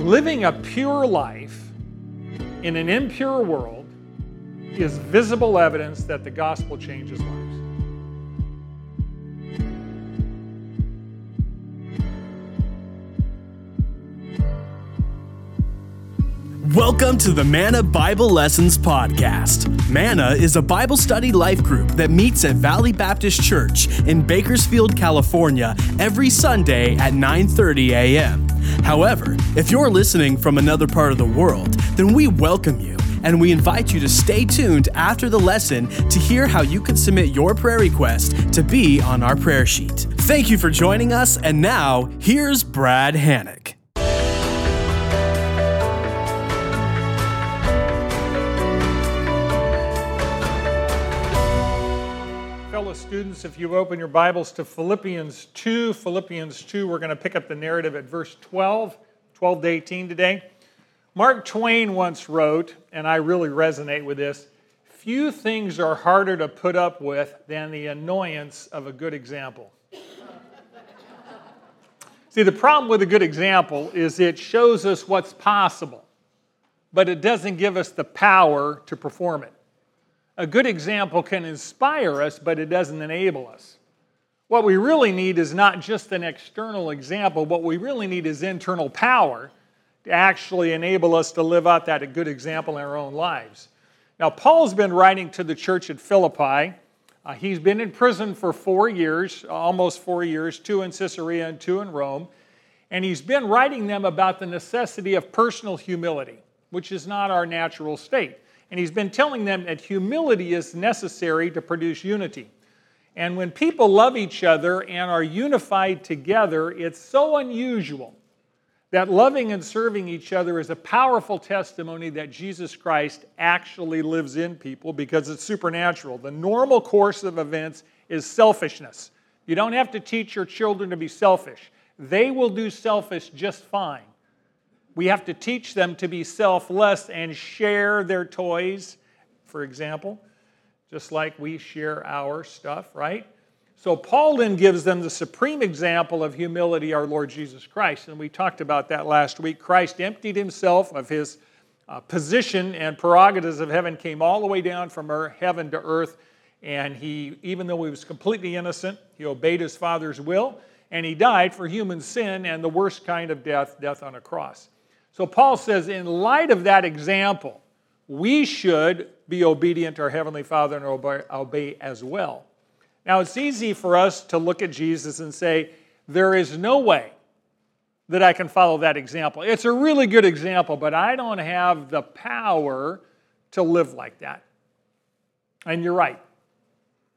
Living a pure life in an impure world is visible evidence that the gospel changes lives. Welcome to the Manna Bible Lessons Podcast. Manna is a Bible study life group that meets at Valley Baptist Church in Bakersfield, California, every Sunday at 9:30 a.m. However, if you're listening from another part of the world, then we welcome you, and we invite you to stay tuned after the lesson to hear how you can submit your prayer request to be on our prayer sheet. Thank you for joining us, and now, here's Brad Hanick. Students, if you open your Bibles to Philippians 2, we're going to pick up the narrative at verse 12 to 18 today. Mark Twain once wrote, and I really resonate with this, few things are harder to put up with than the annoyance of a good example. See, the problem with a good example is it shows us what's possible, but it doesn't give us the power to perform it. A good example can inspire us, but it doesn't enable us. What we really need is not just an external example. What we really need is internal power to actually enable us to live out that good example in our own lives. Now, Paul's been writing to the church at Philippi. He's been in prison for 4 years, almost 4 years, 2 in Caesarea and 2 in Rome. And he's been writing them about the necessity of personal humility, which is not our natural state. And he's been telling them that humility is necessary to produce unity. And when people love each other and are unified together, it's so unusual that loving and serving each other is a powerful testimony that Jesus Christ actually lives in people because it's supernatural. The normal course of events is selfishness. You don't have to teach your children to be selfish. They will do selfish just fine. We have to teach them to be selfless and share their toys, for example, just like we share our stuff, right? So Paul then gives them the supreme example of humility, our Lord Jesus Christ. And we talked about that last week. Christ emptied himself of his position and prerogatives of heaven, came all the way down from heaven to earth. And he, even though he was completely innocent, he obeyed his Father's will. And he died for human sin and the worst kind of death, death on a cross. So Paul says, in light of that example, we should be obedient to our Heavenly Father and obey as well. Now, it's easy for us to look at Jesus and say, there is no way that I can follow that example. It's a really good example, but I don't have the power to live like that. And you're right.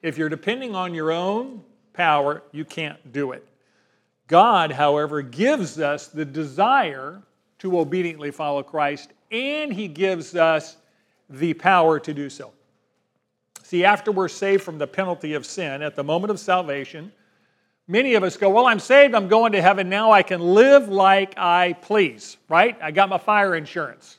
If you're depending on your own power, you can't do it. God, however, gives us the desire to obediently follow Christ, and he gives us the power to do so. See, after we're saved from the penalty of sin, at the moment of salvation, many of us go, well, I'm saved, I'm going to heaven, now I can live like I please, right? I got my fire insurance.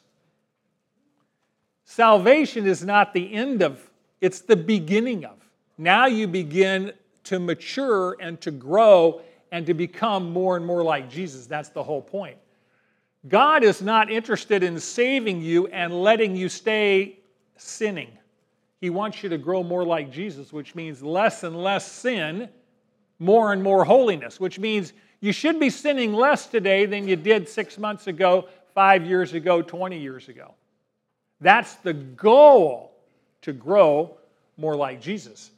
Salvation is not the end of, it's the beginning of. Now you begin to mature and to grow and to become more and more like Jesus. That's the whole point. God is not interested in saving you and letting you stay sinning. He wants you to grow more like Jesus, which means less and less sin, more and more holiness, which means you should be sinning less today than you did 6 months ago, 5 years ago, 20 years ago. That's the goal, to grow more like Jesus.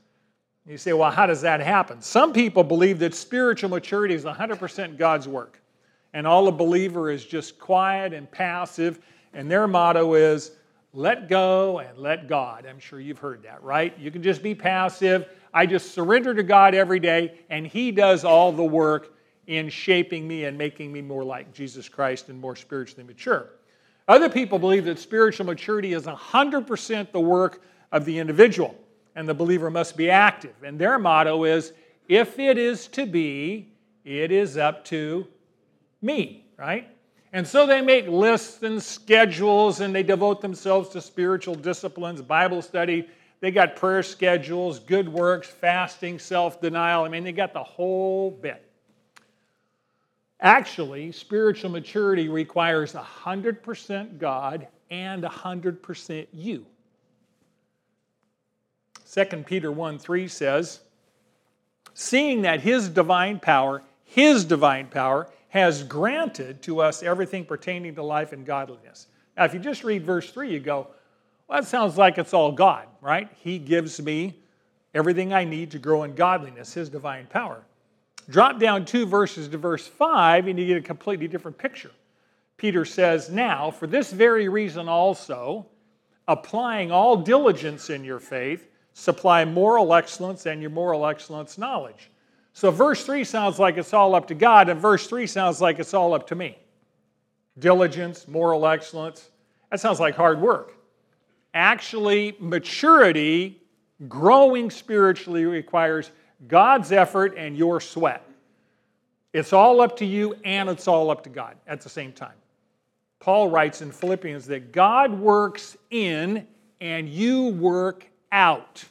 You say, well, how does that happen? Some people believe that spiritual maturity is 100% God's work, and all a believer is just quiet and passive, and their motto is, let go and let God. I'm sure you've heard that, right? You can just be passive. I just surrender to God every day, and he does all the work in shaping me and making me more like Jesus Christ and more spiritually mature. Other people believe that spiritual maturity is 100% the work of the individual, and the believer must be active. And their motto is, if it is to be, it is up to me, right? And so they make lists and schedules, and they devote themselves to spiritual disciplines, Bible study. They got prayer schedules, good works, fasting, self-denial. I mean, they got the whole bit. Actually, spiritual maturity requires 100% God and 100% you. 2 Peter 1:3 says, seeing that His divine power has granted to us everything pertaining to life and godliness. Now, if you just read verse 3, you go, well, that sounds like it's all God, right? He gives me everything I need to grow in godliness, His divine power. Drop down 2 verses to verse 5, and you get a completely different picture. Peter says, now, for this very reason also, applying all diligence in your faith, supply moral excellence and your moral excellence knowledge. So verse 3 sounds like it's all up to God, and verse 3 sounds like it's all up to me. Diligence, moral excellence, that sounds like hard work. Actually, maturity, growing spiritually, requires God's effort and your sweat. It's all up to you and it's all up to God at the same time. Paul writes in Philippians that God works in and you work out.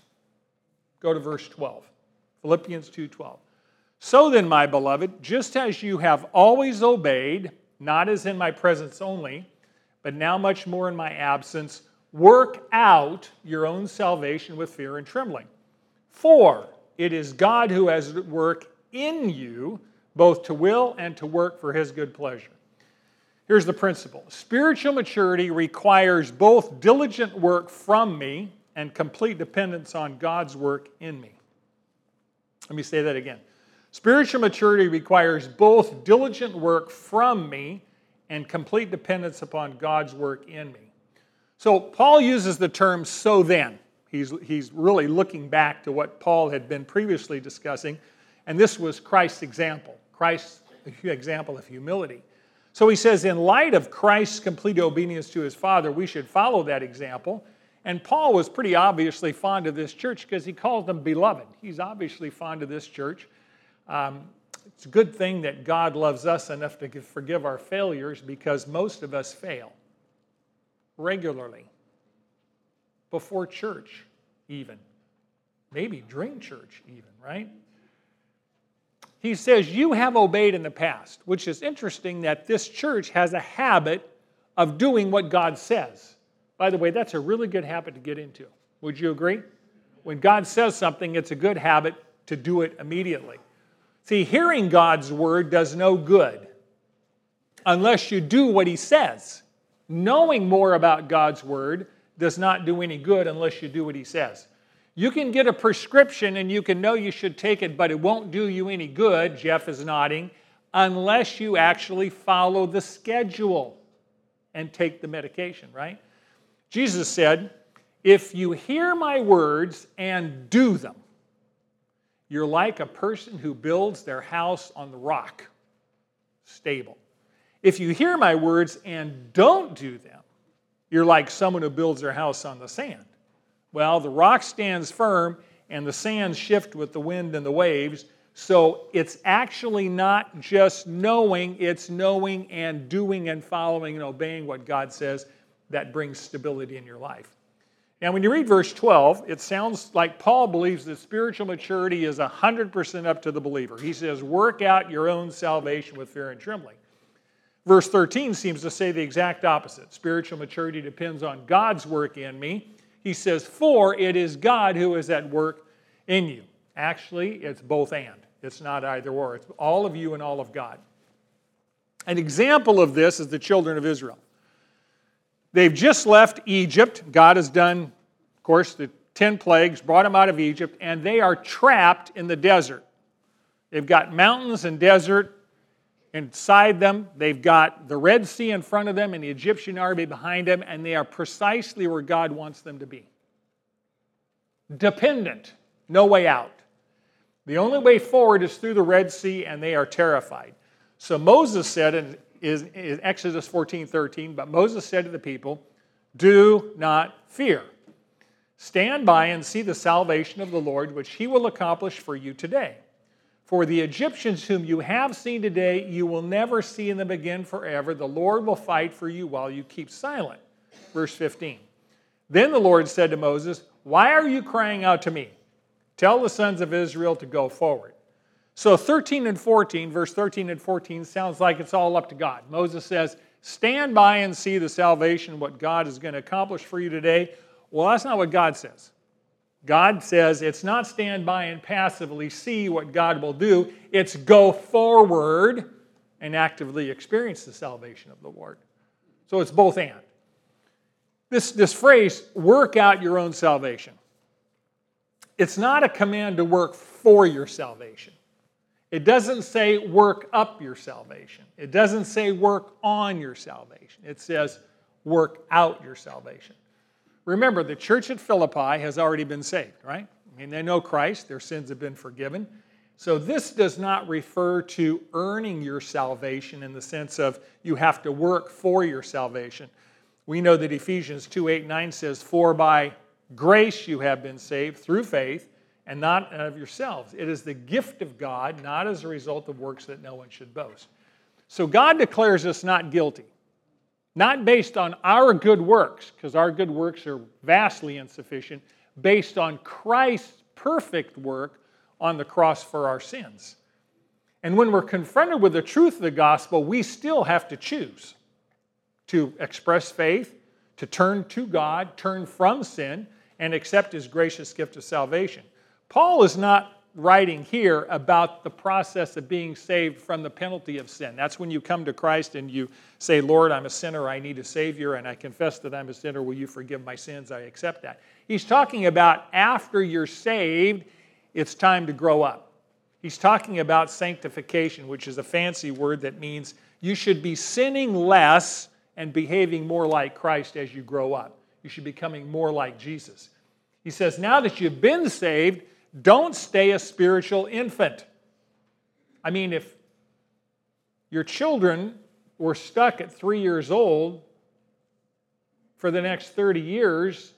Go to verse 12, Philippians 2:12. So then, my beloved, just as you have always obeyed, not as in my presence only, but now much more in my absence, work out your own salvation with fear and trembling. For it is God who has at work in you, both to will and to work for His good pleasure. Here's the principle. Spiritual maturity requires both diligent work from me and complete dependence on God's work in me. Let me say that again. Spiritual maturity requires both diligent work from me and complete dependence upon God's work in me. So Paul uses the term, so then. He's really looking back to what Paul had been previously discussing, and this was Christ's example of humility. So he says, in light of Christ's complete obedience to His Father, we should follow that example. And Paul was pretty obviously fond of this church because he calls them beloved. He's obviously fond of this church. It's a good thing that God loves us enough to forgive our failures, because most of us fail regularly. Before church, even. Maybe during church, even, right? He says, you have obeyed in the past, which is interesting that this church has a habit of doing what God says. By the way, that's a really good habit to get into. Would you agree? When God says something, it's a good habit to do it immediately. See, hearing God's word does no good unless you do what He says. Knowing more about God's word does not do any good unless you do what He says. You can get a prescription and you can know you should take it, but it won't do you any good, Jeff is nodding, unless you actually follow the schedule and take the medication, right? Jesus said, if you hear my words and do them, you're like a person who builds their house on the rock, stable. If you hear my words and don't do them, you're like someone who builds their house on the sand. Well, the rock stands firm, and the sands shift with the wind and the waves, so it's actually not just knowing, it's knowing and doing and following and obeying what God says that brings stability in your life. Now, when you read verse 12, it sounds like Paul believes that spiritual maturity is 100% up to the believer. He says, work out your own salvation with fear and trembling. Verse 13 seems to say the exact opposite. Spiritual maturity depends on God's work in me. He says, for it is God who is at work in you. Actually, it's both and. It's not either or. It's all of you and all of God. An example of this is the children of Israel. They've just left Egypt. God has done, of course, the 10 plagues, brought them out of Egypt, and they are trapped in the desert. They've got mountains and desert inside them, they've got the Red Sea in front of them and the Egyptian army behind them, and they are precisely where God wants them to be. Dependent, no way out. The only way forward is through the Red Sea, and they are terrified. So Moses said in Exodus 14:13, but Moses said to the people, do not fear. Stand by and see the salvation of the Lord, which He will accomplish for you today. For the Egyptians whom you have seen today, you will never see them again forever. The Lord will fight for you while you keep silent. Verse 15. Then the Lord said to Moses, why are you crying out to me? Tell the sons of Israel to go forward. So 13 and 14, verse 13 and 14, sounds like it's all up to God. Moses says, stand by and see the salvation, what God is going to accomplish for you today. Well, that's not what God says. God says it's not stand by and passively see what God will do. It's go forward and actively experience the salvation of the Lord. So it's both and. This phrase, work out your own salvation. It's not a command to work for your salvation. It doesn't say work up your salvation. It doesn't say work on your salvation. It says work out your salvation. Remember, the church at Philippi has already been saved, right? I mean, they know Christ. Their sins have been forgiven. So this does not refer to earning your salvation in the sense of you have to work for your salvation. We know that Ephesians 2:8-9 says, for by grace you have been saved through faith, and not of yourselves. It is the gift of God, not as a result of works that no one should boast. So God declares us not guilty, not based on our good works, because our good works are vastly insufficient, based on Christ's perfect work on the cross for our sins. And when we're confronted with the truth of the gospel, we still have to choose to express faith, to turn to God, turn from sin, and accept His gracious gift of salvation. Paul is not writing here about the process of being saved from the penalty of sin. That's when you come to Christ and you say, Lord, I'm a sinner, I need a Savior, and I confess that I'm a sinner, will you forgive my sins? I accept that. He's talking about after you're saved, it's time to grow up. He's talking about sanctification, which is a fancy word that means you should be sinning less and behaving more like Christ as you grow up. You should be becoming more like Jesus. He says, now that you've been saved, don't stay a spiritual infant. I mean, if your children were stuck at 3 years old for the next 30 years,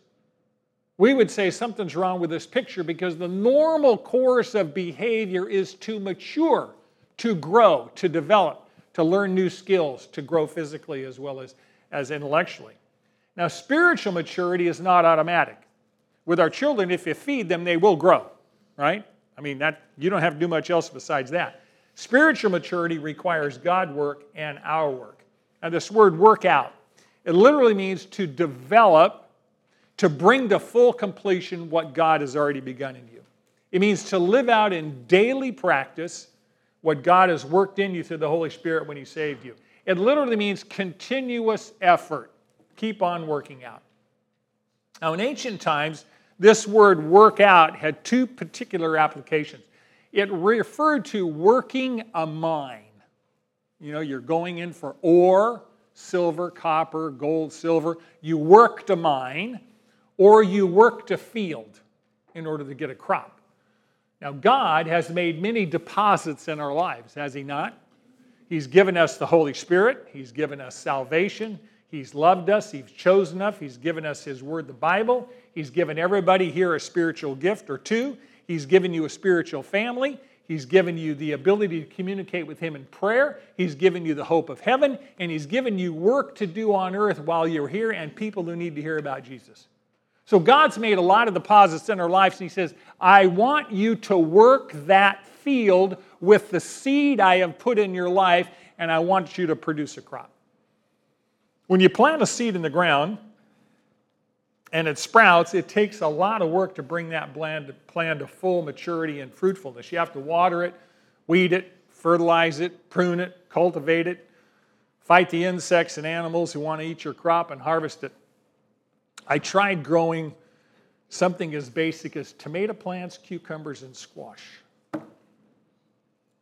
we would say something's wrong with this picture because the normal course of behavior is to mature, to grow, to develop, to learn new skills, to grow physically as well as intellectually. Now, spiritual maturity is not automatic. With our children, if you feed them, they will grow, right? I mean, that you don't have to do much else besides that. Spiritual maturity requires God work and our work. Now, this word work out, it literally means to develop, to bring to full completion what God has already begun in you. It means to live out in daily practice what God has worked in you through the Holy Spirit when He saved you. It literally means continuous effort. Keep on working out. Now, in ancient times, this word work out had two particular applications. It referred to working a mine. You know, you're going in for ore, silver, copper, gold, silver. You worked a mine, or you worked a field in order to get a crop. Now, God has made many deposits in our lives, has He not? He's given us the Holy Spirit. He's given us salvation. He's loved us. He's chosen us. He's given us His Word, the Bible. He's given everybody here a spiritual gift or two. He's given you a spiritual family. He's given you the ability to communicate with Him in prayer. He's given you the hope of heaven. And He's given you work to do on earth while you're here and people who need to hear about Jesus. So God's made a lot of deposits in our lives. And He says, I want you to work that field with the seed I have put in your life, and I want you to produce a crop. When you plant a seed in the ground and it sprouts, it takes a lot of work to bring that plant to full maturity and fruitfulness. You have to water it, weed it, fertilize it, prune it, cultivate it, fight the insects and animals who want to eat your crop and harvest it. I tried growing something as basic as tomato plants, cucumbers, and squash.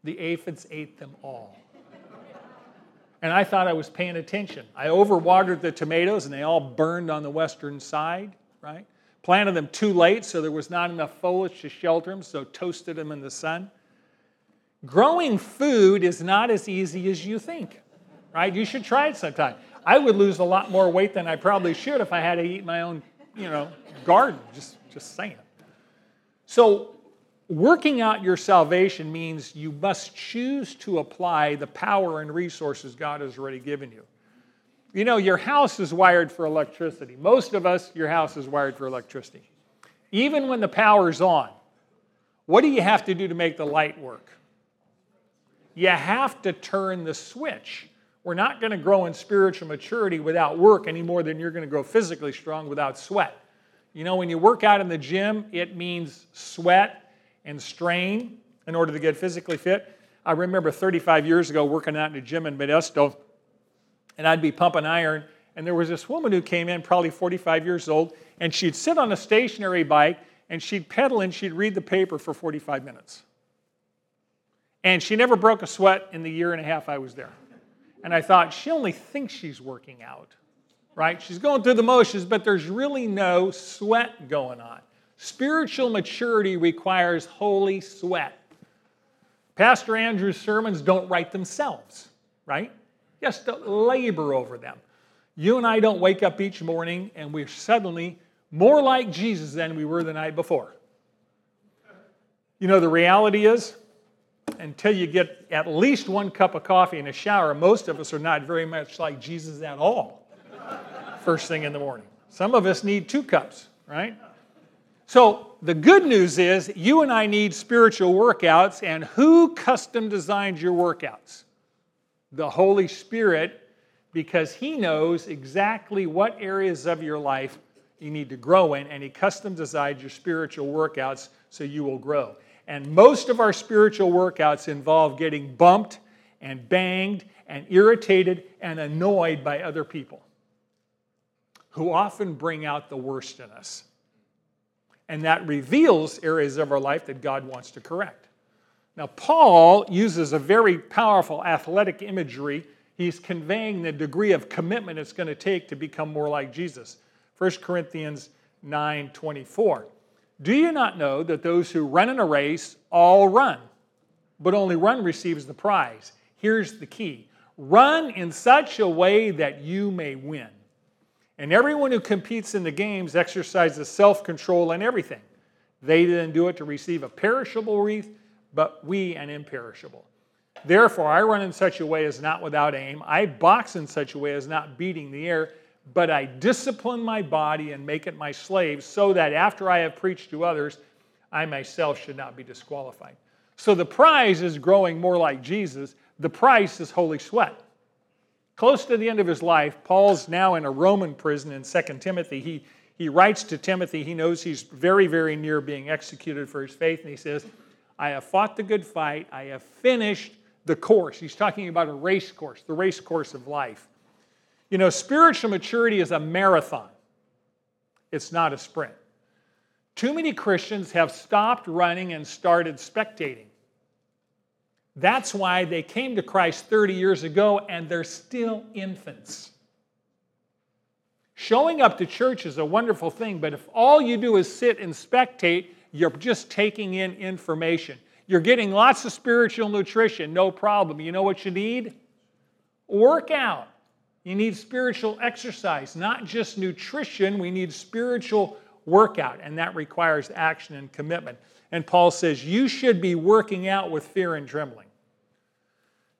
The aphids ate them all. And I thought I was paying attention. I overwatered the tomatoes, and they all burned on the western side, right? Planted them too late, so there was not enough foliage to shelter them, so toasted them in the sun. Growing food is not as easy as you think, right? You should try it sometime. I would lose a lot more weight than I probably should if I had to eat my own, garden, just saying. So working out your salvation means you must choose to apply the power and resources God has already given you. You know, your house is wired for electricity. Most of us, your house is wired for electricity. Even when the power's on, what do you have to do to make the light work? you have to turn the switch. We're not going to grow in spiritual maturity without work any more than you're going to grow physically strong without sweat. You know, when you work out in the gym, it means sweat and strain in order to get physically fit. I remember 35 years ago working out in a gym in Modesto, and I'd be pumping iron, and there was this woman who came in, probably 45 years old, and she'd sit on a stationary bike, and she'd pedal, and she'd read the paper for 45 minutes. And she never broke a sweat in the year and a half I was there. And I thought, she only thinks she's working out, right? She's going through the motions, but there's really no sweat going on. Spiritual maturity requires holy sweat. Pastor Andrew's sermons don't write themselves, right? You have to labor over them. You and I don't wake up each morning and we're suddenly more like Jesus than we were the night before. You know, the reality is, until you get at least one cup of coffee in a shower, most of us are not very much like Jesus at all first thing in the morning. Some of us need 2 cups, right? So the good news is you and I need spiritual workouts, and who custom designed your workouts? The Holy Spirit, because He knows exactly what areas of your life you need to grow in, and He custom designed your spiritual workouts so you will grow. And most of our spiritual workouts involve getting bumped and banged and irritated and annoyed by other people who often bring out the worst in us. And that reveals areas of our life that God wants to correct. Now, Paul uses a very powerful athletic imagery. He's conveying the degree of commitment it's going to take to become more like Jesus. 1 Corinthians 9:24. Do you not know that those who run in a race all run, but only one receives the prize? Here's the key. Run in such a way that you may win. And everyone who competes in the games exercises self-control in everything. They didn't do it to receive a perishable wreath, but we an imperishable. Therefore, I run in such a way as not without aim. I box in such a way as not beating the air, but I discipline my body and make it my slave so that after I have preached to others, I myself should not be disqualified. So the prize is growing more like Jesus. The price is holy sweat. Close to the end of his life, Paul's now in a Roman prison in 2 Timothy. He writes to Timothy. He knows he's very, very near being executed for his faith. And he says, I have fought the good fight. I have finished the course. He's talking about a race course, the race course of life. You know, spiritual maturity is a marathon. It's not a sprint. Too many Christians have stopped running and started spectating. That's why they came to Christ 30 years ago and they're still infants. Showing up to church is a wonderful thing, but if all you do is sit and spectate, you're just taking in information. You're getting lots of spiritual nutrition, no problem. You know what you need? Workout. You need spiritual exercise, not just nutrition. We need spiritual workout, and that requires action and commitment. And Paul says, you should be working out with fear and trembling.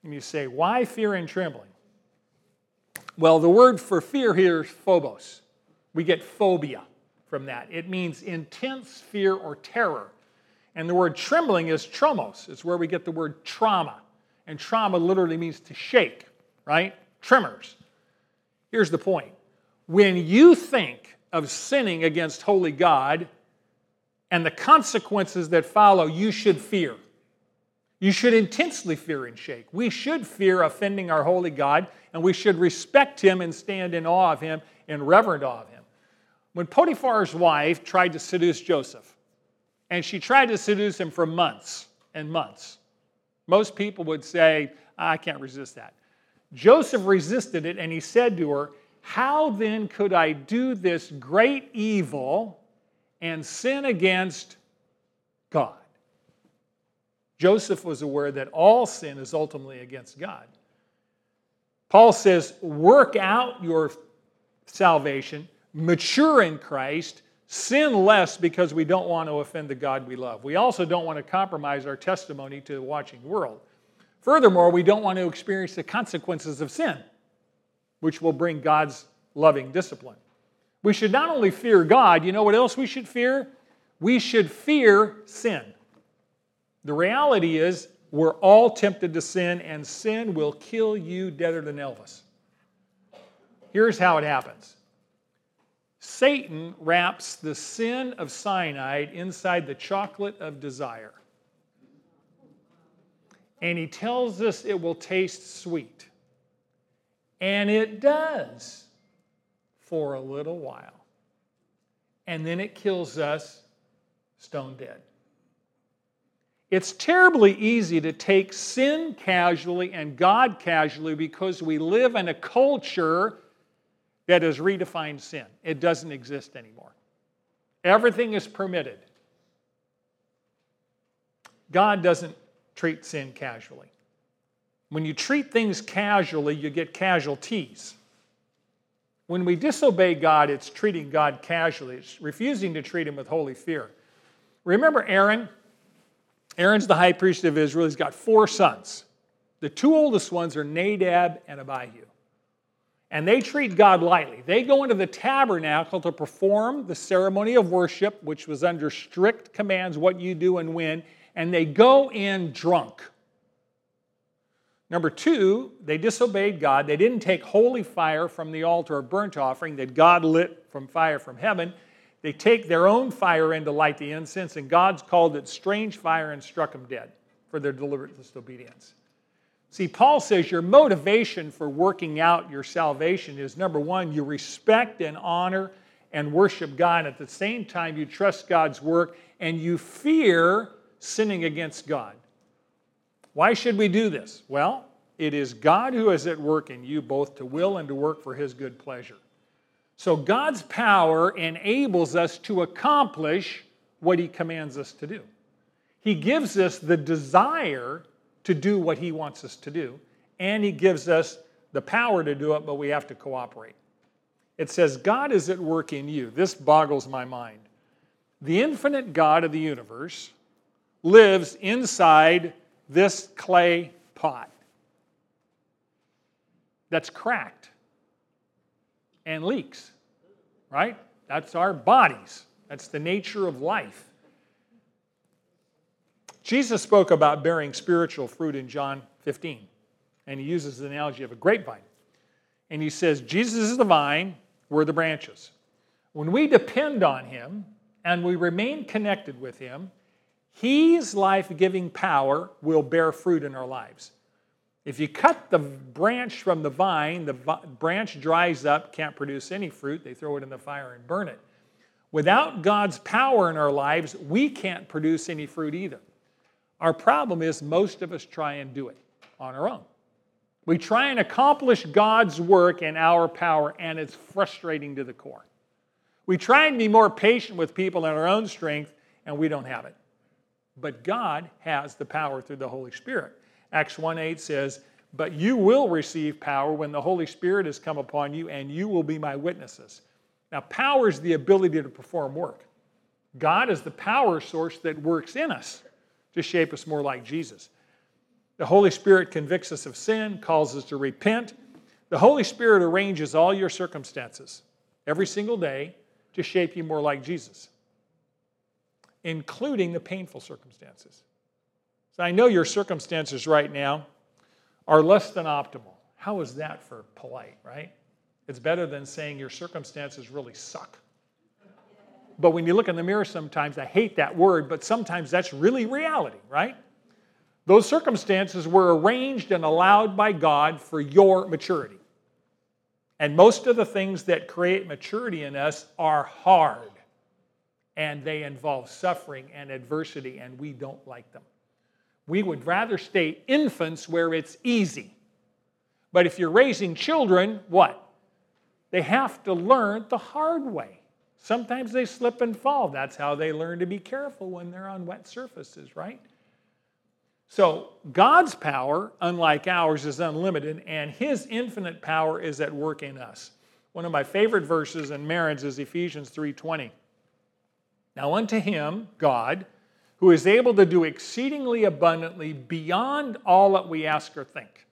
And you say, why fear and trembling? Well, the word for fear here is phobos. We get phobia from that. It means intense fear or terror. And the word trembling is tromos. It's where we get the word trauma. And trauma literally means to shake, right? Tremors. Here's the point. When you think of sinning against holy God and the consequences that follow, you should fear. You should intensely fear and shake. We should fear offending our holy God, and we should respect Him and stand in awe of Him, in reverent awe of Him. When Potiphar's wife tried to seduce Joseph, and she tried to seduce him for months and months, most people would say, I can't resist that. Joseph resisted it, and he said to her, how then could I do this great evil and sin against God? Joseph was aware that all sin is ultimately against God. Paul says, work out your salvation, mature in Christ, sin less because we don't want to offend the God we love. We also don't want to compromise our testimony to the watching world. Furthermore, we don't want to experience the consequences of sin, which will bring God's loving discipline. We should not only fear God, you know what else we should fear? We should fear sin. The reality is We're all tempted to sin, and sin will kill you deader than Elvis. Here's how it happens. Satan wraps the sin of cyanide inside the chocolate of desire. And he tells us it will taste sweet. And it does for a little while. And then it kills us stone dead. It's terribly easy to take sin casually and God casually because we live in a culture that has redefined sin. It doesn't exist anymore. Everything is permitted. God doesn't treat sin casually. When you treat things casually, you get casualties. When we disobey God, it's treating God casually. It's refusing to treat him with holy fear. Remember Aaron? Aaron's the high priest of Israel. He's got 4 sons. The 2 oldest ones are Nadab and Abihu. And they treat God lightly. They go into the tabernacle to perform the ceremony of worship, which was under strict commands, what you do and when, and they go in drunk. Number 2, they disobeyed God. They didn't take holy fire from the altar of burnt offering that God lit from fire from heaven. They take their own fire in to light the incense, and God's called it strange fire and struck them dead for their deliberate disobedience. See, Paul says your motivation for working out your salvation is, number 1, you respect and honor and worship God. At the same time, you trust God's work, and you fear sinning against God. Why should we do this? Well, it is God who is at work in you both to will and to work for his good pleasure. So God's power enables us to accomplish what he commands us to do. He gives us the desire to do what he wants us to do, and he gives us the power to do it, but we have to cooperate. It says, God is at work in you. This boggles my mind. The infinite God of the universe lives inside this clay pot that's cracked and leaks, right? That's our bodies. That's the nature of life. Jesus spoke about bearing spiritual fruit in John 15, and he uses the analogy of a grapevine. And he says, Jesus is the vine, we're the branches. When we depend on him and we remain connected with him, his life-giving power will bear fruit in our lives. If you cut the branch from the vine, the branch dries up, can't produce any fruit. They throw it in the fire and burn it. Without God's power in our lives, we can't produce any fruit either. Our problem is most of us try and do it on our own. We try and accomplish God's work in our power, and it's frustrating to the core. We try and be more patient with people in our own strength, and we don't have it. But God has the power through the Holy Spirit. Acts 1:8 says, but you will receive power when the Holy Spirit has come upon you, and you will be my witnesses. Now, power is the ability to perform work. God is the power source that works in us to shape us more like Jesus. The Holy Spirit convicts us of sin, calls us to repent. The Holy Spirit arranges all your circumstances every single day to shape you more like Jesus, including the painful circumstances. So I know your circumstances right now are less than optimal. How is that for polite, right? It's better than saying your circumstances really suck. But when you look in the mirror sometimes, I hate that word, but sometimes that's really reality, right? Those circumstances were arranged and allowed by God for your maturity. And most of the things that create maturity in us are hard, and they involve suffering and adversity, and we don't like them. We would rather stay infants where it's easy. But if you're raising children, what? They have to learn the hard way. Sometimes they slip and fall. That's how they learn to be careful when they're on wet surfaces, right? So God's power, unlike ours, is unlimited, and his infinite power is at work in us. One of my favorite verses in marriage is Ephesians 3:20. Now unto him, God, who is able to do exceedingly abundantly beyond all that we ask or think,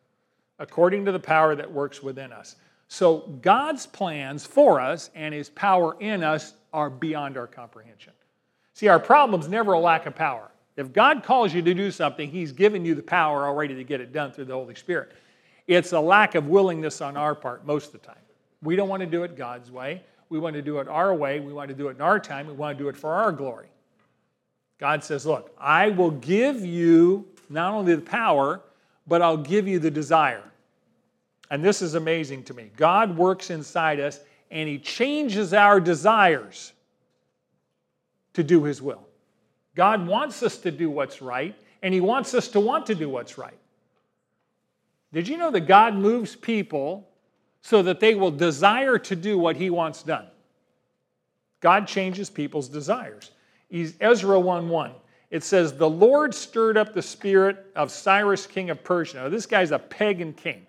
according to the power that works within us. So God's plans for us and his power in us are beyond our comprehension. See, our problem's never a lack of power. If God calls you to do something, he's given you the power already to get it done through the Holy Spirit. It's a lack of willingness on our part most of the time. We don't want to do it God's way. We want to do it our way. We want to do it in our time. We want to do it for our glory. God says, look, I will give you not only the power, but I'll give you the desire. And this is amazing to me. God works inside us, and he changes our desires to do his will. God wants us to do what's right, and he wants us to want to do what's right. Did you know that God moves people so that they will desire to do what he wants done? God changes people's desires. Ezra 1:1, it says, the Lord stirred up the spirit of Cyrus, king of Persia. Now, this guy's a pagan king.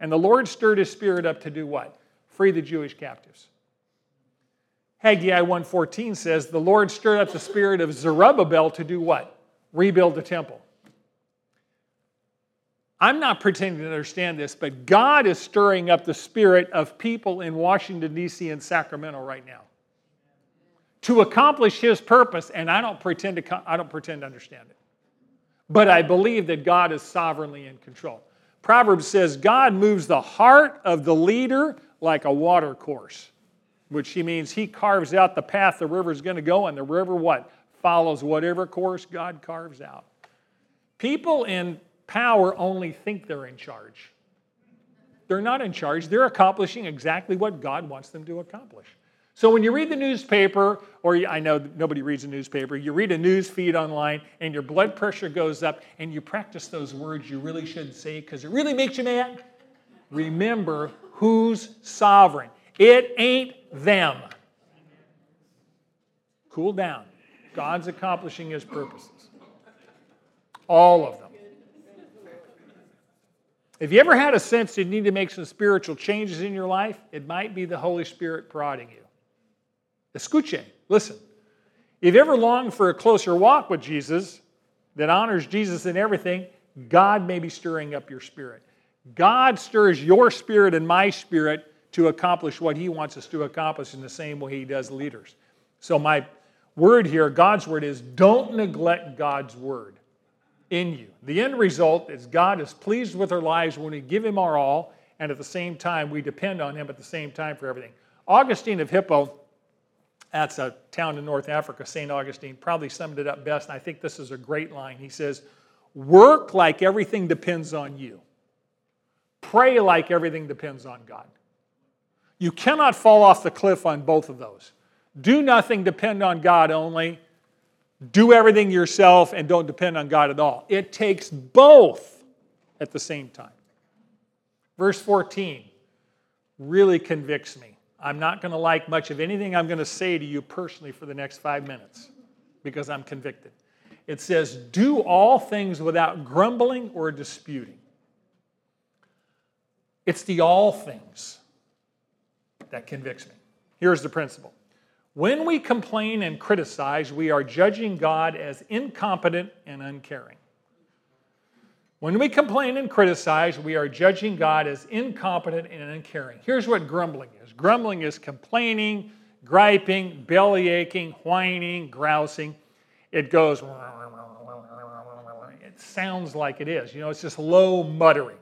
And the Lord stirred his spirit up to do what? Free the Jewish captives. Haggai 1:14 says, the Lord stirred up the spirit of Zerubbabel to do what? Rebuild the temple. I'm not pretending to understand this, but God is stirring up the spirit of people in Washington, D.C. and Sacramento right now to accomplish his purpose, and I don't pretend to understand it. But I believe that God is sovereignly in control. Proverbs says, God moves the heart of the leader like a water course, which he means he carves out the path the river's going to go, and the river what? Follows whatever course God carves out. People in power only think they're in charge. They're not in charge. They're accomplishing exactly what God wants them to accomplish. So when you read the newspaper, or I know nobody reads a newspaper, you read a news feed online, and your blood pressure goes up, and you practice those words you really shouldn't say because it really makes you mad. Remember who's sovereign. It ain't them. Cool down. God's accomplishing his purposes. All of them. If you ever had a sense you need to make some spiritual changes in your life, it might be the Holy Spirit prodding you. Escuche, listen. If you ever longed for a closer walk with Jesus that honors Jesus in everything, God may be stirring up your spirit. God stirs your spirit and my spirit to accomplish what he wants us to accomplish in the same way he does leaders. So my word here, God's word, is don't neglect God's word in you. The end result is God is pleased with our lives when we give him our all, and at the same time, we depend on him at the same time for everything. Augustine of Hippo, that's a town in North Africa, St. Augustine, probably summed it up best, and I think this is a great line. He says, work like everything depends on you. Pray like everything depends on God. You cannot fall off the cliff on both of those. Do nothing, depend on God only. Do everything yourself and don't depend on God at all. It takes both at the same time. Verse 14 really convicts me. I'm not going to like much of anything I'm going to say to you personally for the next 5 minutes because I'm convicted. It says, do all things without grumbling or disputing. It's the all things that convicts me. Here's the principle. When we complain and criticize, we are judging God as incompetent and uncaring. When we complain and criticize, we are judging God as incompetent and uncaring. Here's what grumbling is. Grumbling is complaining, griping, belly aching, whining, grousing. It goes, it sounds like it is. You know, it's just low muttering.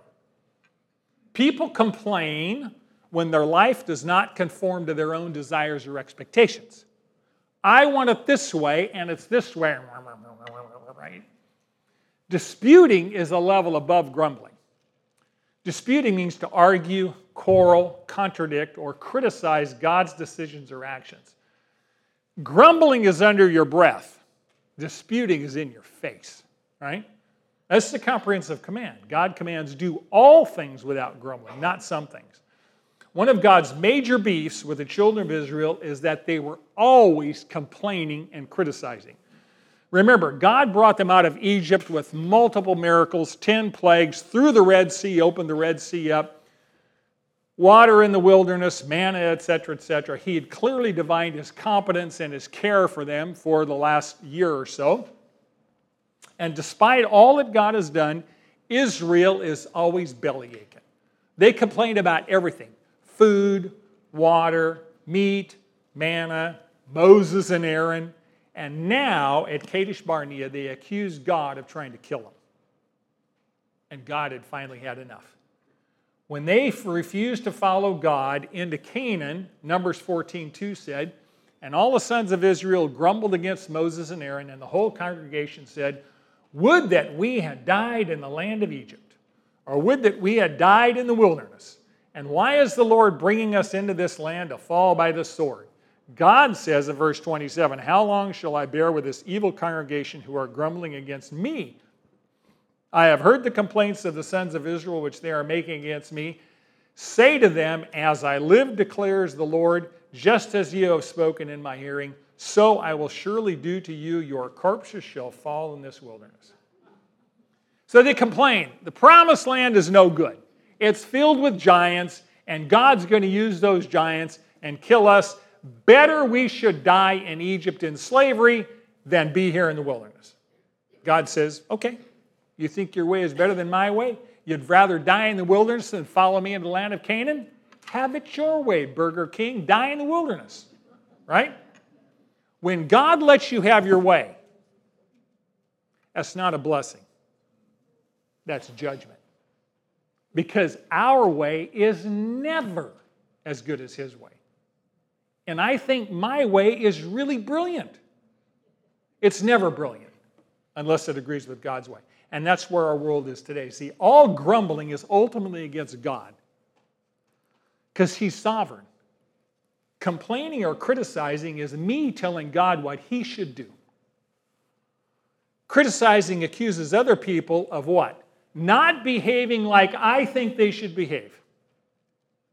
People complain when their life does not conform to their own desires or expectations. I want it this way, and it's this way. Right? Disputing is a level above grumbling. Disputing means to argue, quarrel, contradict, or criticize God's decisions or actions. Grumbling is under your breath. Disputing is in your face, right? That's the comprehensive command. God commands do all things without grumbling, not some things. One of God's major beefs with the children of Israel is that they were always complaining and criticizing. Remember, God brought them out of Egypt with multiple miracles, 10 plagues, through the Red Sea, opened the Red Sea up, water in the wilderness, manna, etc., etc. He had clearly divined his competence and his care for them for the last year or so. And despite all that God has done, Israel is always belly aching. They complained about everything. Food, water, meat, manna, Moses and Aaron, And now at Kadesh Barnea, they accused God of trying to kill them. And God had finally had enough. When they refused to follow God into Canaan, Numbers 14:2 said, and all the sons of Israel grumbled against Moses and Aaron, and the whole congregation said, would that we had died in the land of Egypt, or would that we had died in the wilderness. And why is the Lord bringing us into this land to fall by the sword? God says in verse 27, how long shall I bear with this evil congregation who are grumbling against me? I have heard the complaints of the sons of Israel which they are making against me. Say to them, as I live, declares the Lord, just as you have spoken in my hearing, so I will surely do to you, your corpses shall fall in this wilderness. So they complain. The promised land is no good. It's filled with giants, and God's going to use those giants and kill us. Better we should die in Egypt in slavery than be here in the wilderness. God says, okay, you think your way is better than my way? You'd rather die in the wilderness than follow me into the land of Canaan? Have it your way, Burger King. Die in the wilderness, right? When God lets you have your way, that's not a blessing. That's judgment. Because our way is never as good as His way. And I think my way is really brilliant. It's never brilliant unless it agrees with God's way. And that's where our world is today. See, all grumbling is ultimately against God because He's sovereign. Complaining or criticizing is me telling God what He should do. Criticizing accuses other people of what? Not behaving like I think they should behave.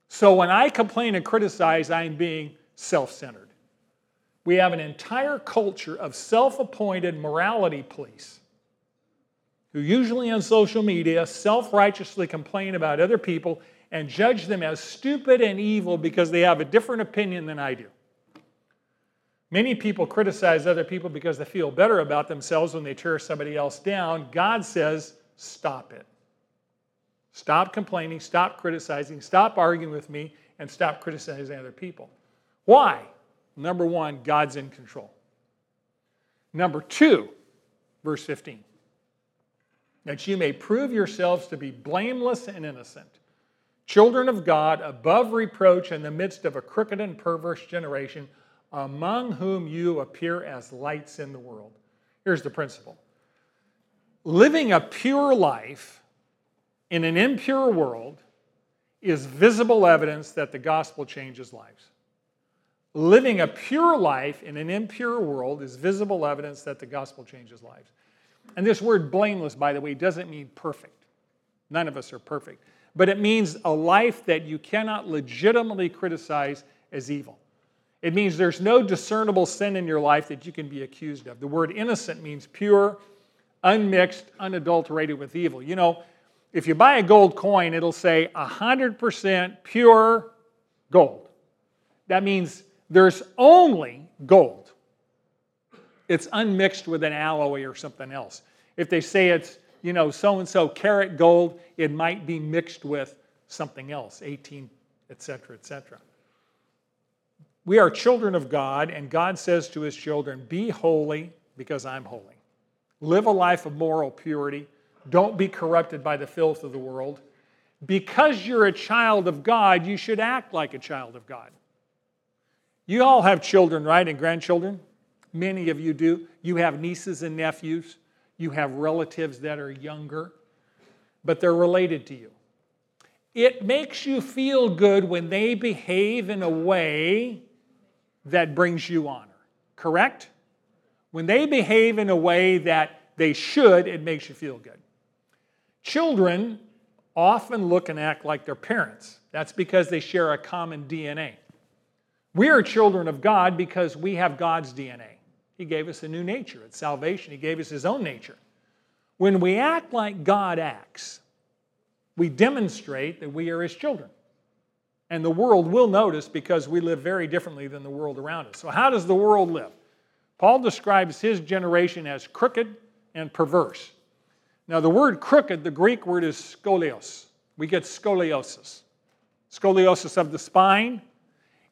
So when I complain and criticize, I'm being self-centered. We have an entire culture of self-appointed morality police who usually on social media self-righteously complain about other people and judge them as stupid and evil because they have a different opinion than I do. Many people criticize other people because they feel better about themselves when they tear somebody else down. God says, stop it. Stop complaining, stop criticizing, stop arguing with me, and stop criticizing other people. Why? Number one, God's in control. Number two, verse 15, that you may prove yourselves to be blameless and innocent, children of God, above reproach in the midst of a crooked and perverse generation, among whom you appear as lights in the world. Here's the principle. Living a pure life in an impure world is visible evidence that the gospel changes lives. Living a pure life in an impure world is visible evidence that the gospel changes lives. And this word blameless, by the way, doesn't mean perfect. None of us are perfect. But it means a life that you cannot legitimately criticize as evil. It means there's no discernible sin in your life that you can be accused of. The word innocent means pure, unmixed, unadulterated with evil. You know, if you buy a gold coin, it'll say 100% pure gold. That means there's only gold. It's unmixed with an alloy or something else. If they say it's, you know, so-and-so carat gold, it might be mixed with something else, 18, etc., etc. We are children of God, and God says to His children, be holy because I'm holy. Live a life of moral purity. Don't be corrupted by the filth of the world. Because you're a child of God, you should act like a child of God. You all have children, right, and grandchildren? Many of you do. You have nieces and nephews. You have relatives that are younger, but they're related to you. It makes you feel good when they behave in a way that brings you honor, correct? When they behave in a way that they should, it makes you feel good. Children often look and act like their parents. That's because they share a common DNA. We are children of God because we have God's DNA. He gave us a new nature. It's salvation. He gave us His own nature. When we act like God acts, we demonstrate that we are His children. And the world will notice because we live very differently than the world around us. So how does the world live? Paul describes his generation as crooked and perverse. Now the word crooked, the Greek word is scolios. We get scoliosis. Scoliosis of the spine.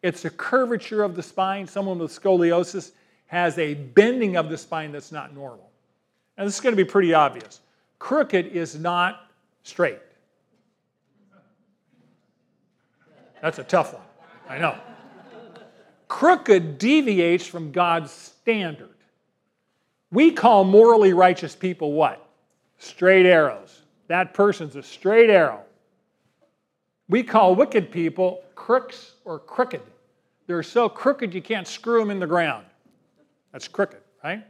It's a curvature of the spine. Someone with scoliosis has a bending of the spine that's not normal. And this is going to be pretty obvious. Crooked is not straight. That's a tough one. I know. Crooked deviates from God's standard. We call morally righteous people what? Straight arrows. That person's a straight arrow. We call wicked people crooks or crooked. They're so crooked you can't screw them in the ground. That's crooked, right?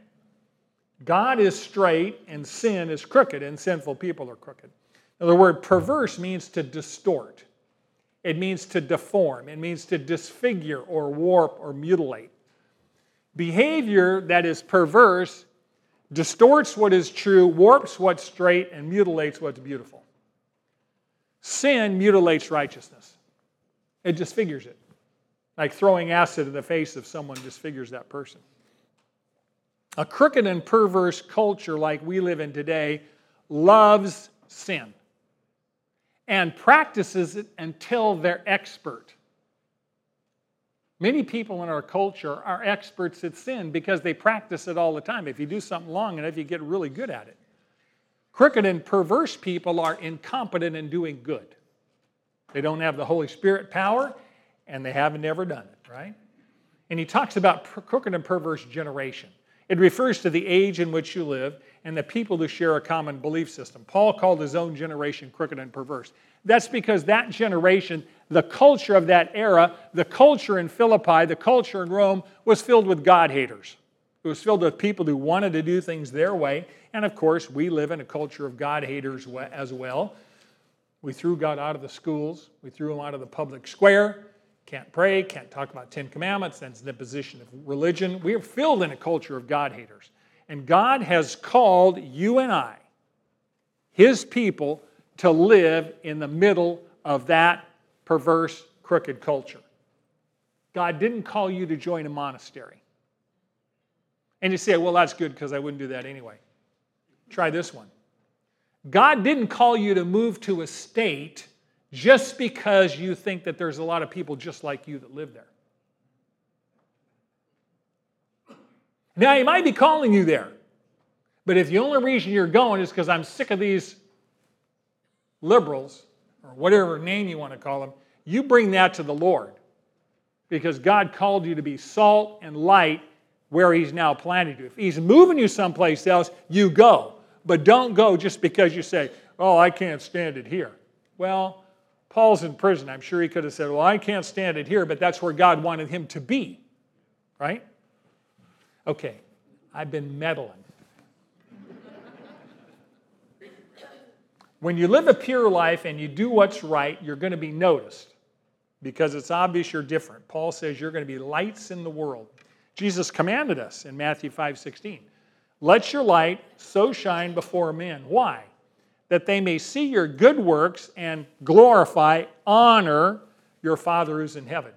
God is straight and sin is crooked, and sinful people are crooked. Now, the word perverse means to distort. It means to deform. It means to disfigure or warp or mutilate. Behavior that is perverse distorts what is true, warps what's straight, and mutilates what's beautiful. Sin mutilates righteousness. It disfigures it. Like throwing acid in the face of someone disfigures that person. A crooked and perverse culture like we live in today loves sin and practices it until they're expert. Many people in our culture are experts at sin because they practice it all the time. If you do something long enough, you get really good at it. Crooked and perverse people are incompetent in doing good. They don't have the Holy Spirit power, and they have never done it, right? And he talks about crooked and perverse generation. It refers to the age in which you live and the people who share a common belief system. Paul called his own generation crooked and perverse. That's because that generation, the culture of that era, the culture in Philippi, the culture in Rome, was filled with God-haters. It was filled with people who wanted to do things their way. And of course, we live in a culture of God-haters as well. We threw God out of the schools. We threw him out of the public square. Can't pray, can't talk about Ten Commandments. That's the imposition of religion. We are filled in a culture of God-haters. And God has called you and I, his people, to live in the middle of that perverse, crooked culture. God didn't call you to join a monastery. And you say, well, that's good because I wouldn't do that anyway. Try this one. God didn't call you to move to a state just because you think that there's a lot of people just like you that live there. Now, he might be calling you there, but if the only reason you're going is because I'm sick of these liberals, or whatever name you want to call them, you bring that to the Lord, because God called you to be salt and light where he's now planted you. If he's moving you someplace else, you go. But don't go just because you say, oh, I can't stand it here. Well, Paul's in prison. I'm sure he could have said, well, I can't stand it here, but that's where God wanted him to be, right? Okay, I've been meddling. When you live a pure life and you do what's right, you're going to be noticed because it's obvious you're different. Paul says you're going to be lights in the world. Jesus commanded us in Matthew 5:16, let your light so shine before men. Why? That they may see your good works and glorify, honor your Father who's in heaven.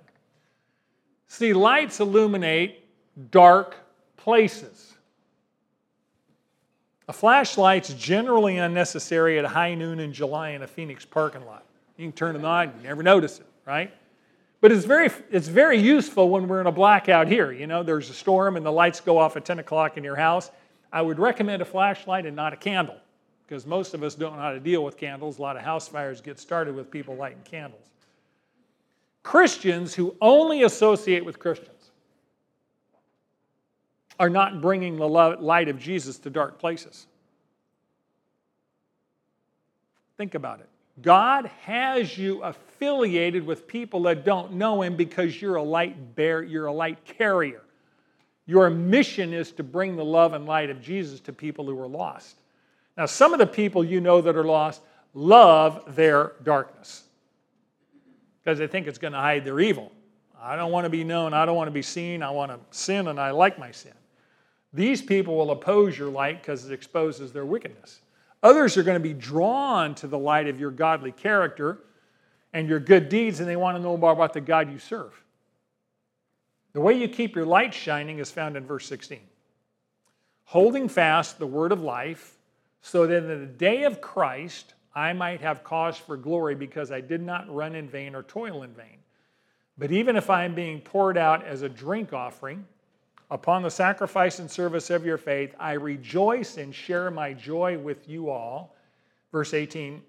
See, lights illuminate dark places. A flashlight's generally unnecessary at high noon in July in a Phoenix parking lot. You can turn it on, you never notice it, right? But it's very useful when we're in a blackout here. You know, there's a storm and the lights go off at 10 o'clock in your house. I would recommend a flashlight and not a candle, because most of us don't know how to deal with candles. A lot of house fires get started with people lighting candles. Christians who only associate with Christians are not bringing the light of Jesus to dark places. Think about it. God has you affiliated with people that don't know him because you're a light bearer, you're a light carrier. Your mission is to bring the love and light of Jesus to people who are lost. Now, some of the people you know that are lost love their darkness because they think it's going to hide their evil. I don't want to be known. I don't want to be seen. I want to sin, and I like my sin. These people will oppose your light because it exposes their wickedness. Others are going to be drawn to the light of your godly character and your good deeds, and they want to know more about the God you serve. The way you keep your light shining is found in verse 16. Holding fast the word of life, so that in the day of Christ I might have cause for glory because I did not run in vain or toil in vain. But even if I am being poured out as a drink offering Upon the sacrifice and service of your faith, I rejoice and share my joy with you all. Verse 18,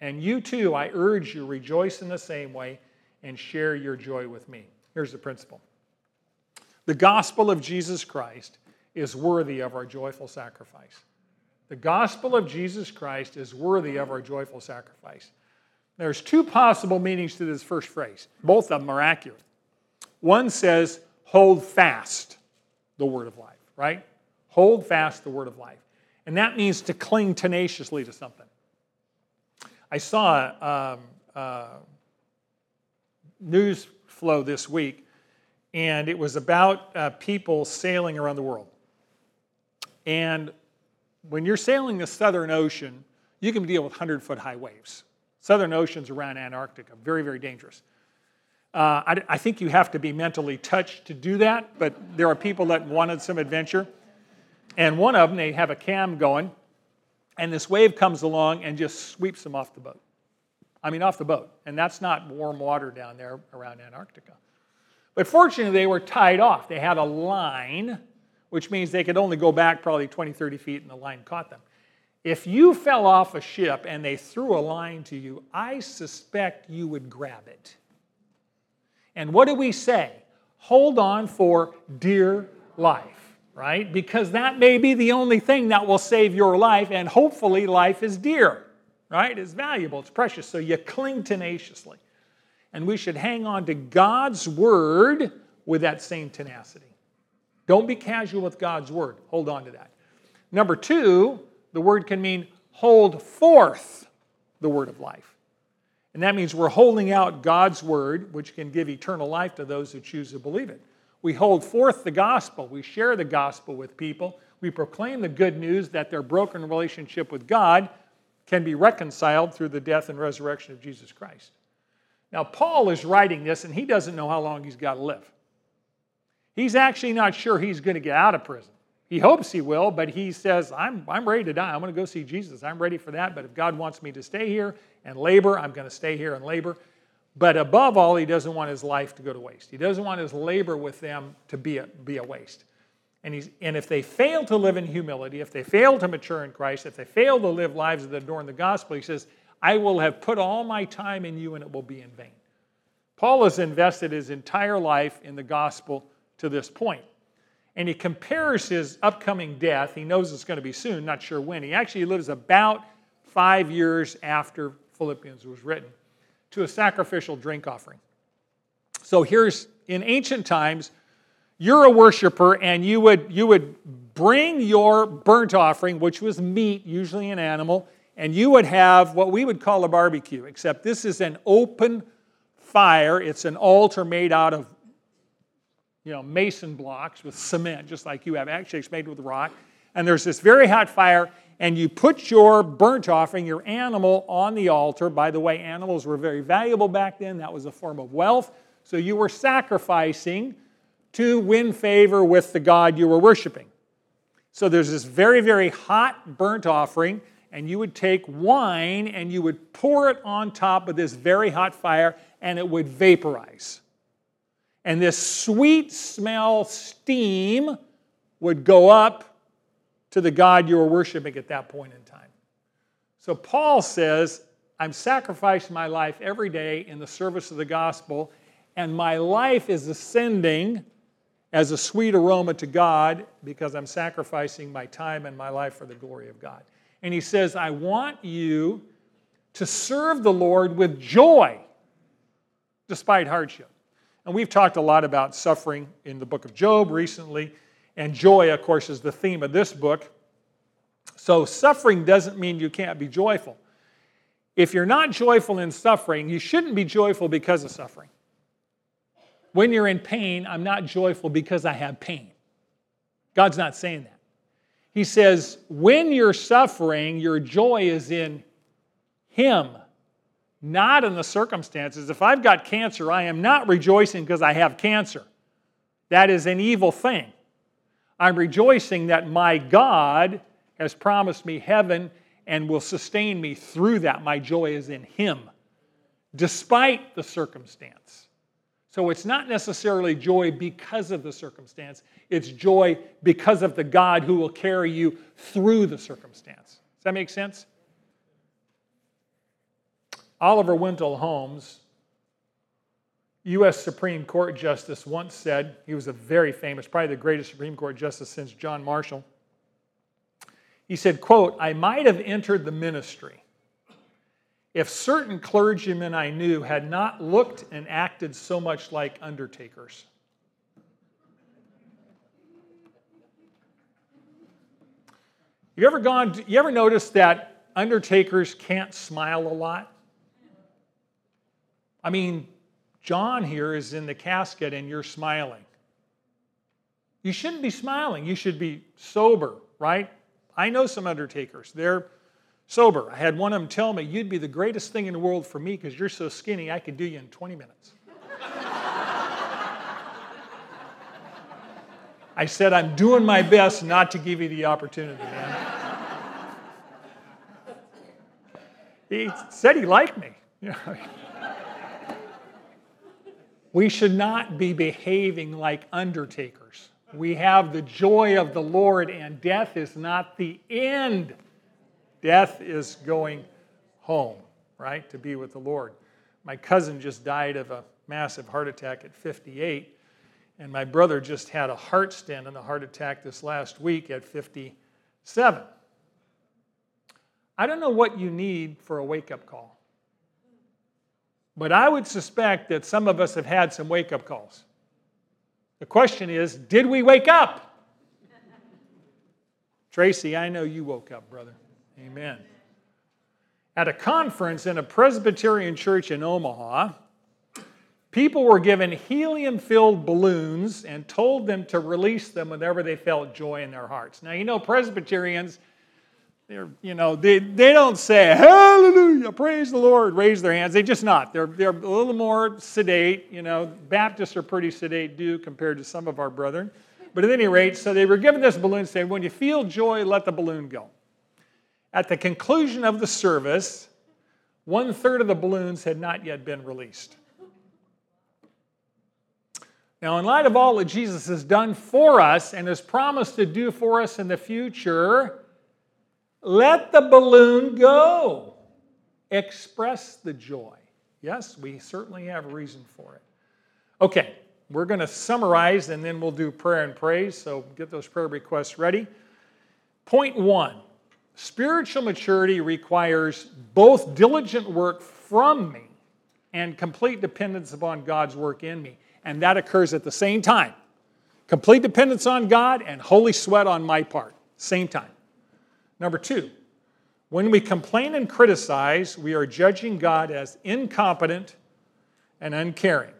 and you too, I urge you, rejoice in the same way and share your joy with me. Here's the principle. The gospel of Jesus Christ is worthy of our joyful sacrifice. The gospel of Jesus Christ is worthy of our joyful sacrifice. There's two possible meanings to this first phrase. Both of them are accurate. One says, hold fast the word of life, right? Hold fast the word of life. And that means to cling tenaciously to something. I saw news flow this week, and it was about people sailing around the world. And when you're sailing the Southern Ocean, you can deal with 100-foot high waves. Southern Ocean's around Antarctica, very, very dangerous. I think you have to be mentally touched to do that, but there are people that wanted some adventure. And one of them, they have a cam going, and this wave comes along and just sweeps them off the boat. And that's not warm water down there around Antarctica. But fortunately, they were tied off. They had a line, which means they could only go back probably 20, 30 feet, and the line caught them. If you fell off a ship and they threw a line to you, I suspect you would grab it. And what do we say? Hold on for dear life, right? Because that may be the only thing that will save your life, and hopefully life is dear, right? It's valuable, it's precious, so you cling tenaciously. And we should hang on to God's word with that same tenacity. Don't be casual with God's word. Hold on to that. Number two, the word can mean hold forth the word of life. And that means we're holding out God's word, which can give eternal life to those who choose to believe it. We hold forth the gospel. We share the gospel with people. We proclaim the good news that their broken relationship with God can be reconciled through the death and resurrection of Jesus Christ. Now, Paul is writing this, and he doesn't know how long he's got to live. He's actually not sure he's going to get out of prison. He hopes he will, but he says, I'm ready to die. I'm going to go see Jesus. I'm ready for that. But if God wants me to stay here and labor, I'm going to stay here and labor. But above all, he doesn't want his life to go to waste. He doesn't want his labor with them to be a waste. And if they fail to live in humility, if they fail to mature in Christ, if they fail to live lives that adorn the gospel, he says, I will have put all my time in you and it will be in vain. Paul has invested his entire life in the gospel to this point. And he compares his upcoming death. He knows it's going to be soon, not sure when. He actually lives about 5 years after Philippians was written, to a sacrificial drink offering. So here's, in ancient times, you're a worshiper and you would bring your burnt offering, which was meat, usually an animal, and you would have what we would call a barbecue, except this is an open fire. It's an altar made out of mason blocks with cement, just like you have. Actually, it's made with rock. And there's this very hot fire, and you put your burnt offering, your animal, on the altar. By the way, animals were very valuable back then. That was a form of wealth. So you were sacrificing to win favor with the God you were worshiping. So there's this very, very hot burnt offering, and you would take wine, and you would pour it on top of this very hot fire, and it would vaporize. And this sweet smell, steam, would go up to the God you were worshiping at that point in time. So Paul says, I'm sacrificing my life every day in the service of the gospel, and my life is ascending as a sweet aroma to God because I'm sacrificing my time and my life for the glory of God. And he says, I want you to serve the Lord with joy despite hardship. And we've talked a lot about suffering in the book of Job recently, and joy, of course, is the theme of this book. So suffering doesn't mean you can't be joyful. If you're not joyful in suffering, you shouldn't be joyful because of suffering. When you're in pain, I'm not joyful because I have pain. God's not saying that. He says, when you're suffering, your joy is in Him. Not in the circumstances. If I've got cancer, I am not rejoicing because I have cancer. That is an evil thing. I'm rejoicing that my God has promised me heaven and will sustain me through that. My joy is in Him, despite the circumstance. So it's not necessarily joy because of the circumstance. It's joy because of the God who will carry you through the circumstance. Does that make sense? Oliver Wendell Holmes, U.S. Supreme Court Justice, once said, he was a very famous, probably the greatest Supreme Court Justice since John Marshall. He said, quote, "I might have entered the ministry if certain clergymen I knew had not looked and acted so much like undertakers." You ever noticed that undertakers can't smile a lot? I mean, John here is in the casket and you're smiling. You shouldn't be smiling. You should be sober, right? I know some undertakers. They're sober. I had one of them tell me, "You'd be the greatest thing in the world for me because you're so skinny, I could do you in 20 minutes. I said, "I'm doing my best not to give you the opportunity, man." He said he liked me. We should not be behaving like undertakers. We have the joy of the Lord, and death is not the end. Death is going home, right, to be with the Lord. My cousin just died of a massive heart attack at 58, and my brother just had a heart stent and a heart attack this last week at 57. I don't know what you need for a wake-up call, but I would suspect that some of us have had some wake-up calls. The question is, did we wake up? Tracy, I know you woke up, brother. Amen. At a conference in a Presbyterian church in Omaha, people were given helium-filled balloons and told them to release them whenever they felt joy in their hearts. Now, you know, Presbyterians, they don't say, "Hallelujah, praise the Lord," raise their hands. They just not. They're a little more sedate. Baptists are pretty sedate compared to some of our brethren. But at any rate, so they were given this balloon saying, "When you feel joy, let the balloon go." At the conclusion of the service, 1/3 of the balloons had not yet been released. Now, in light of all that Jesus has done for us and has promised to do for us in the future, let the balloon go. Express the joy. Yes, we certainly have a reason for it. Okay, we're going to summarize and then we'll do prayer and praise, so get those prayer requests ready. Point one. Spiritual maturity requires both diligent work from me and complete dependence upon God's work in me. And that occurs at the same time. Complete dependence on God and holy sweat on my part. Same time. Number two, when we complain and criticize, we are judging God as incompetent and uncaring.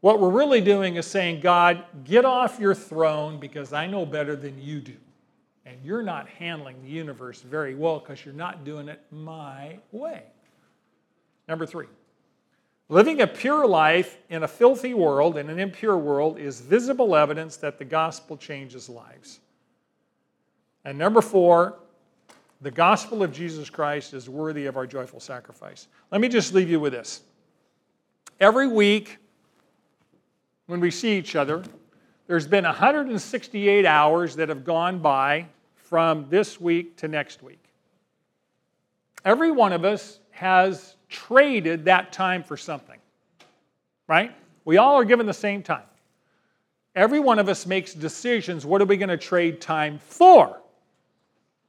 What we're really doing is saying, "God, get off your throne because I know better than you do. And you're not handling the universe very well because you're not doing it my way." Number three, living a pure life in a filthy world, in an impure world, is visible evidence that the gospel changes lives. And number four, the gospel of Jesus Christ is worthy of our joyful sacrifice. Let me just leave you with this. Every week when we see each other, there's been 168 hours that have gone by from this week to next week. Every one of us has traded that time for something, right? We all are given the same time. Every one of us makes decisions. What are we going to trade time for?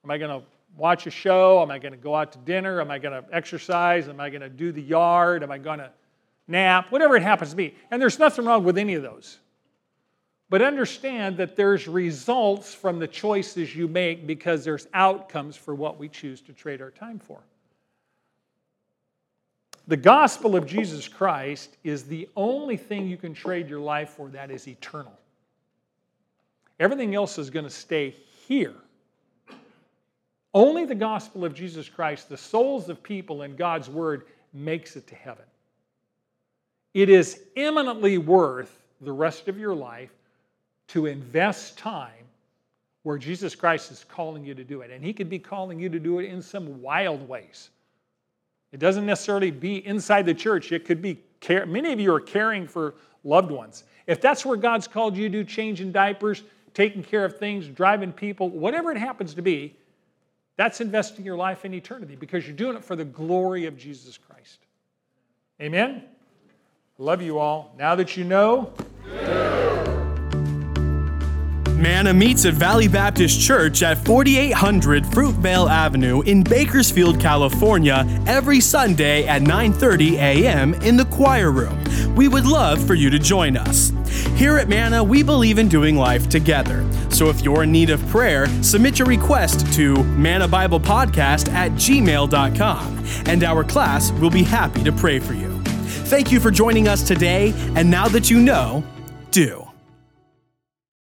Am I going to watch a show? Am I going to go out to dinner? Am I going to exercise? Am I going to do the yard? Am I going to nap? Whatever it happens to be. And there's nothing wrong with any of those. But understand that there's results from the choices you make because there's outcomes for what we choose to trade our time for. The gospel of Jesus Christ is the only thing you can trade your life for that is eternal. Everything else is going to stay here. Only the gospel of Jesus Christ, the souls of people and God's word, makes it to heaven. It is eminently worth the rest of your life to invest time where Jesus Christ is calling you to do it. And he could be calling you to do it in some wild ways. It doesn't necessarily be inside the church. It could be care. Many of you are caring for loved ones. If that's where God's called you to do, changing diapers, taking care of things, driving people, whatever it happens to be, that's investing your life in eternity because you're doing it for the glory of Jesus Christ. Amen? I love you all. Now that you know... Manna meets at Valley Baptist Church at 4800 Fruitvale Avenue in Bakersfield, California, every Sunday at 9:30 a.m. in the choir room. We would love for you to join us. Here at Manna, we believe in doing life together. So if you're in need of prayer, submit your request to mannabiblepodcast@gmail.com, and our class will be happy to pray for you. Thank you for joining us today, and now that you know, do.